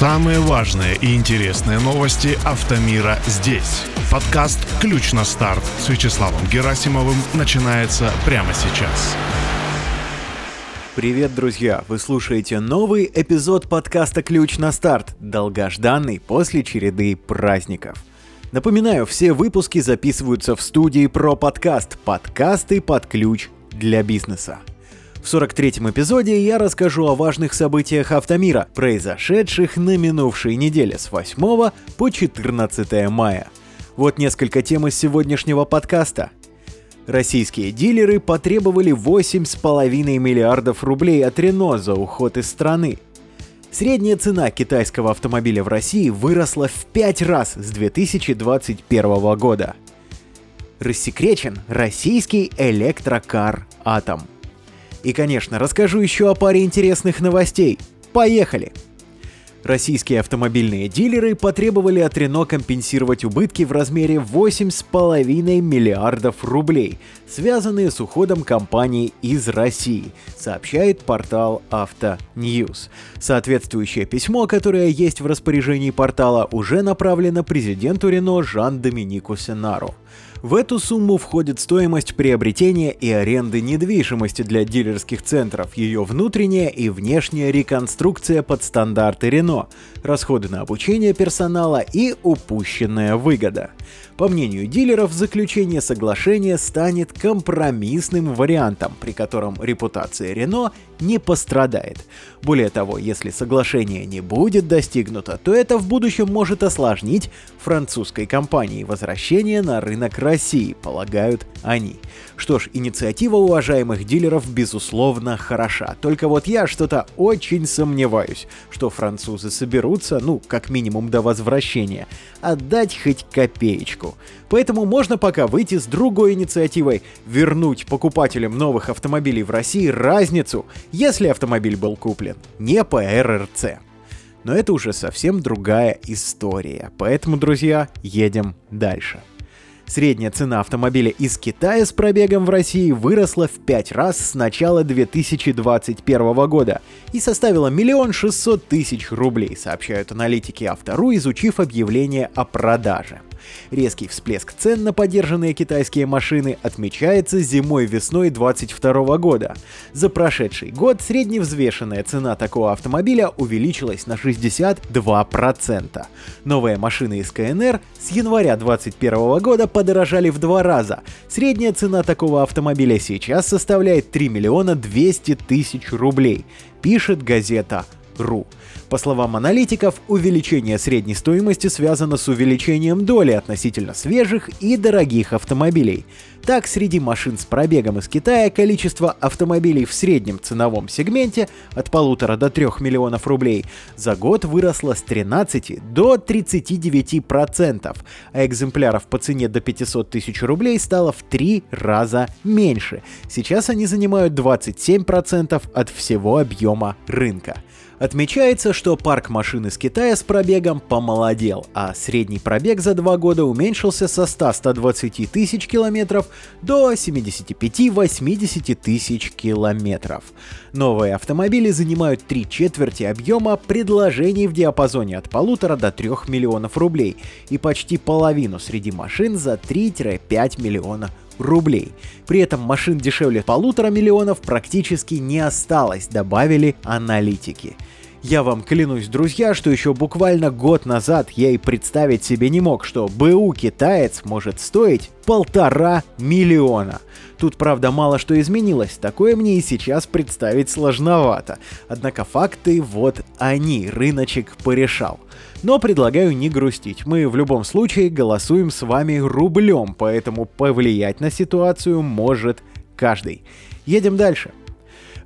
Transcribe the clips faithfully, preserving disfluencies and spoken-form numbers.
Самые важные и интересные новости автомира здесь. Подкаст «Ключ на старт» с Вячеславом Герасимовым начинается прямо сейчас. Привет, друзья! Вы слушаете новый эпизод подкаста «Ключ на старт», долгожданный после череды праздников. Напоминаю, все выпуски записываются в студии ProPodcast, подкасты под ключ для бизнеса. В сорок третьем эпизоде я расскажу о важных событиях автомира, произошедших на минувшей неделе с восьмого по четырнадцатое мая. Вот несколько тем из сегодняшнего подкаста. Российские дилеры потребовали восемь целых пять десятых миллиардов рублей от Renault за уход из страны. Средняя цена китайского автомобиля в России выросла в пять раз с две тысячи двадцать первого года. Рассекречен российский электрокар «Атом». И, конечно, расскажу еще о паре интересных новостей. Поехали! Российские автомобильные дилеры потребовали от Renault компенсировать убытки в размере восемь целых пять десятых миллиардов рублей, связанные с уходом компании из России, сообщает портал «Автоньюз». Соответствующее письмо, которое есть в распоряжении портала, уже направлено президенту Renault Жан-Доминику Сенару. В эту сумму входит стоимость приобретения и аренды недвижимости для дилерских центров, ее внутренняя и внешняя реконструкция под стандарты Renault, расходы на обучение персонала и упущенная выгода. По мнению дилеров, заключение соглашения станет компромиссным вариантом, при котором репутация Renault не пострадает. Более того, если соглашение не будет достигнуто, то это в будущем может осложнить французской компании возвращение на рынок России, полагают они. Что ж, инициатива уважаемых дилеров безусловно хороша. Только вот я что-то очень сомневаюсь, что французы соберутся, ну, как минимум до возвращения, отдать хоть копеечку. Поэтому можно пока выйти с другой инициативой – вернуть покупателям новых автомобилей в России разницу, если автомобиль был куплен не по эр эр цэ. Но это уже совсем другая история, поэтому, друзья, едем дальше. Средняя цена автомобиля из Китая с пробегом в России выросла в пять раз с начала две тысячи двадцать первого года и составила один миллион шестьсот тысяч рублей, сообщают аналитики «АвтоРу», изучив объявление о продаже. Резкий всплеск цен на подержанные китайские машины отмечается зимой-весной две тысячи двадцать второго года. За прошедший год средневзвешенная цена такого автомобиля увеличилась на шестьдесят два процента. Новые машины из ка эн эр с января две тысячи двадцать первого года подорожали в два раза. Средняя цена такого автомобиля сейчас составляет три миллиона двести тысяч рублей, пишет газета «Ру». По словам аналитиков, увеличение средней стоимости связано с увеличением доли относительно свежих и дорогих автомобилей. Так, среди машин с пробегом из Китая количество автомобилей в среднем ценовом сегменте от полутора до трех миллионов рублей за год выросло с тринадцати до тридцати девяти процентов, а экземпляров по цене до пятисот тысяч рублей стало в три раза меньше. Сейчас они занимают двадцать семь процентов от всего объема рынка. Отмечается, что парк машин из Китая с пробегом помолодел, а средний пробег за два года уменьшился со ста — ста двадцати тысяч километров до семидесяти пяти — восьмидесяти тысяч километров. Новые автомобили занимают три четверти объема предложений в диапазоне от полутора до трех миллионов рублей и почти половину среди машин за три — пять миллионов рублей. При этом машин дешевле полутора миллионов практически не осталось, добавили аналитики. Я вам клянусь, друзья, что еще буквально год назад я и представить себе не мог, что БУ китаец может стоить полтора миллиона. Тут, правда, мало что изменилось, такое мне и сейчас представить сложновато. Однако факты вот они, рыночек порешал. Но предлагаю не грустить, мы в любом случае голосуем с вами рублем, поэтому повлиять на ситуацию может каждый. Едем дальше.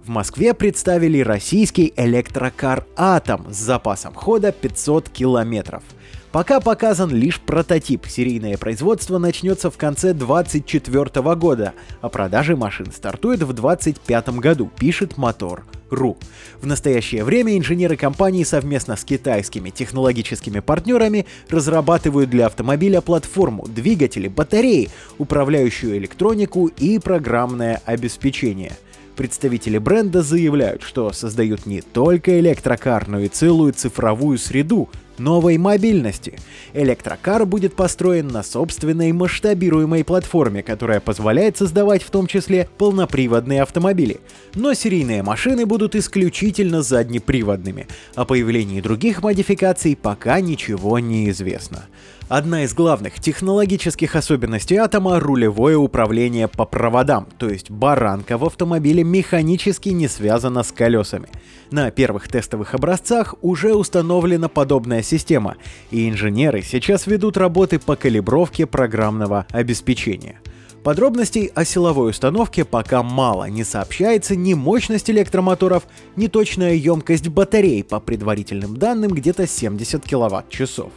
В Москве представили российский электрокар «Атом» с запасом хода пятьсот километров. Пока показан лишь прототип, серийное производство начнется в конце две тысячи двадцать четвертого года, а продажи машин стартуют в две тысячи двадцать пятом году, пишет Мотор.ру. В настоящее время инженеры компании совместно с китайскими технологическими партнерами разрабатывают для автомобиля платформу, двигатели, батареи, управляющую электронику и программное обеспечение. Представители бренда заявляют, что создают не только электрокар, но и целую цифровую среду новой мобильности. Электрокар будет построен на собственной масштабируемой платформе, которая позволяет создавать в том числе полноприводные автомобили. Но серийные машины будут исключительно заднеприводными. О появлении других модификаций пока ничего не известно. Одна из главных технологических особенностей Атома — рулевое управление по проводам, то есть баранка в автомобиле механически не связана с колесами. На первых тестовых образцах уже установлена подобная система, и инженеры сейчас ведут работы по калибровке программного обеспечения. Подробностей о силовой установке пока мало, не сообщается ни мощность электромоторов, ни точная емкость батарей, по предварительным данным где-то семьдесят киловатт-часов.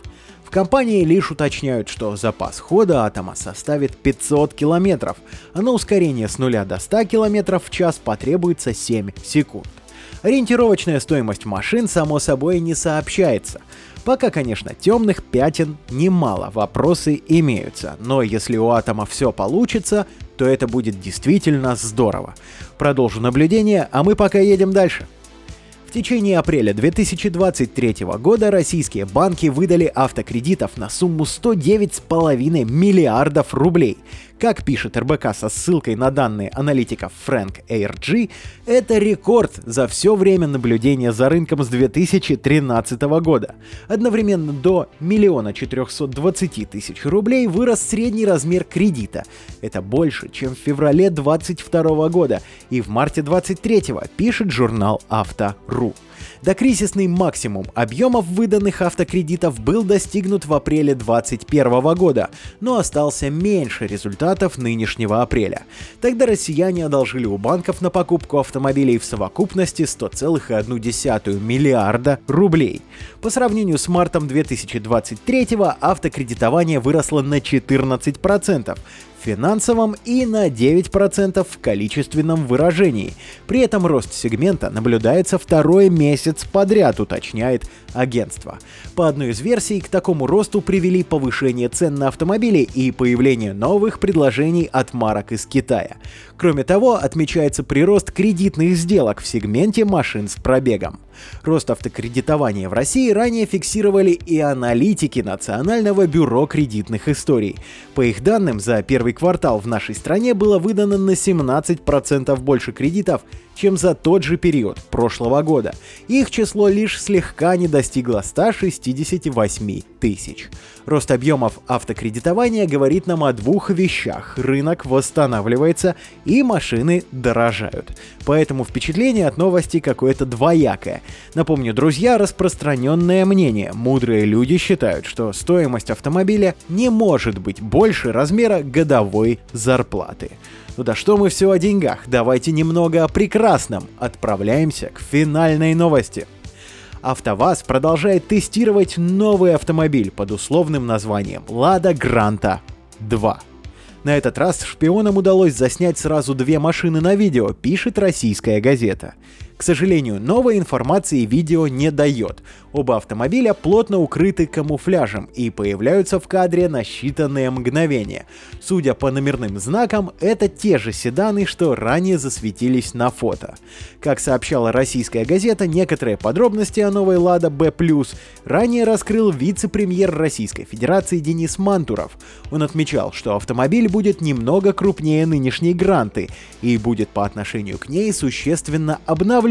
В компании лишь уточняют, что запас хода Атома составит пятьсот километров, а на ускорение с нуля до ста километров в час потребуется семь секунд. Ориентировочная стоимость машин, само собой, не сообщается. Пока, конечно, темных пятен немало, вопросы имеются, но если у Атома все получится, то это будет действительно здорово. Продолжу наблюдение, а мы пока едем дальше. В течение апреля две тысячи двадцать третьего года российские банки выдали автокредитов на сумму сто девять целых пять миллиардов рублей. Как пишет эр бэ ка со ссылкой на данные аналитиков Frank эр джи, это рекорд за все время наблюдения за рынком с две тысячи тринадцатого года. Одновременно до один миллион четыреста двадцать тысяч рублей вырос средний размер кредита. Это больше, чем в феврале две тысячи двадцать второго года и в марте две тысячи двадцать третьего, пишет журнал «АвтоРу». Докризисный максимум объемов выданных автокредитов был достигнут в апреле две тысячи двадцать первого года, но остался меньше результатов нынешнего апреля. Тогда россияне одолжили у банков на покупку автомобилей в совокупности сто целых одну десятую миллиарда рублей. По сравнению с мартом две тысячи двадцать третьего автокредитование выросло на четырнадцать процентов. В финансовом и на девять процентов в количественном выражении. При этом рост сегмента наблюдается второй месяц подряд, уточняет агентство. По одной из версий, к такому росту привели повышение цен на автомобили и появление новых предложений от марок из Китая. Кроме того, отмечается прирост кредитных сделок в сегменте машин с пробегом. Рост автокредитования в России ранее фиксировали и аналитики Национального бюро кредитных историй. По их данным, за первый квартал в нашей стране было выдано на семнадцать процентов больше кредитов, чем за тот же период прошлого года. Их число лишь слегка не достигло ста шестидесяти восьми тысяч. Рост объемов автокредитования говорит нам о двух вещах: рынок восстанавливается и машины дорожают. Поэтому впечатление от новости какое-то двоякое. Напомню, друзья, распространенное мнение. Мудрые люди считают, что стоимость автомобиля не может быть больше размера годовой зарплаты. Ну да что мы все о деньгах, давайте немного о прекрасном. Отправляемся к финальной новости. АвтоВАЗ продолжает тестировать новый автомобиль под условным названием Лада Гранта два. На этот раз шпионам удалось заснять сразу две машины на видео, пишет российская газета. К сожалению, новой информации видео не дает. Оба автомобиля плотно укрыты камуфляжем и появляются в кадре на считанные мгновения. Судя по номерным знакам, это те же седаны, что ранее засветились на фото. Как сообщала российская газета, некоторые подробности о новой Lada B+ ранее раскрыл вице-премьер Российской Федерации Денис Мантуров. Он отмечал, что автомобиль будет немного крупнее нынешней Гранты и будет по отношению к ней существенно обновлен.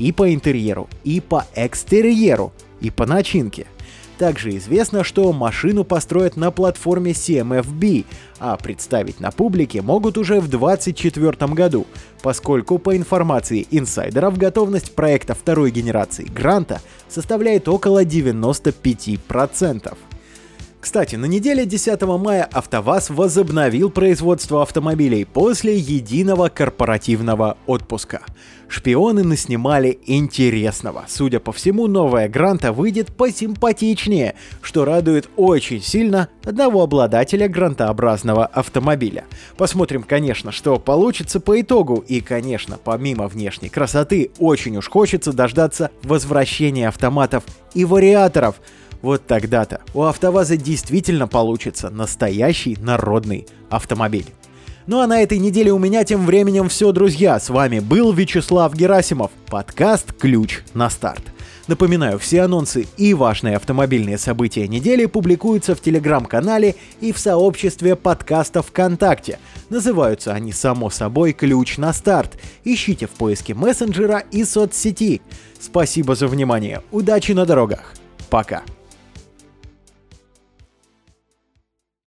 И по интерьеру, и по экстерьеру, и по начинке. Также известно, что машину построят на платформе си эм эф би, а представить на публике могут уже в две тысячи двадцать четвёртом году, поскольку, по информации инсайдеров, готовность проекта второй генерации Гранта составляет около девяносто пять процентов. Кстати, на неделе десятого мая АвтоВАЗ возобновил производство автомобилей после единого корпоративного отпуска. Шпионы наснимали интересного. Судя по всему, новая Гранта выйдет посимпатичнее, что радует очень сильно одного обладателя грантообразного автомобиля. Посмотрим, конечно, что получится по итогу. И, конечно, помимо внешней красоты, очень уж хочется дождаться возвращения автоматов и вариаторов. Вот тогда-то у АвтоВАЗа действительно получится настоящий народный автомобиль. Ну а на этой неделе у меня тем временем все, друзья. С вами был Вячеслав Герасимов. Подкаст «Ключ на старт». Напоминаю, все анонсы и важные автомобильные события недели публикуются в телеграм-канале и в сообществе подкастов ВКонтакте. Называются они, само собой, «Ключ на старт». Ищите в поиске мессенджера и соцсети. Спасибо за внимание. Удачи на дорогах. Пока.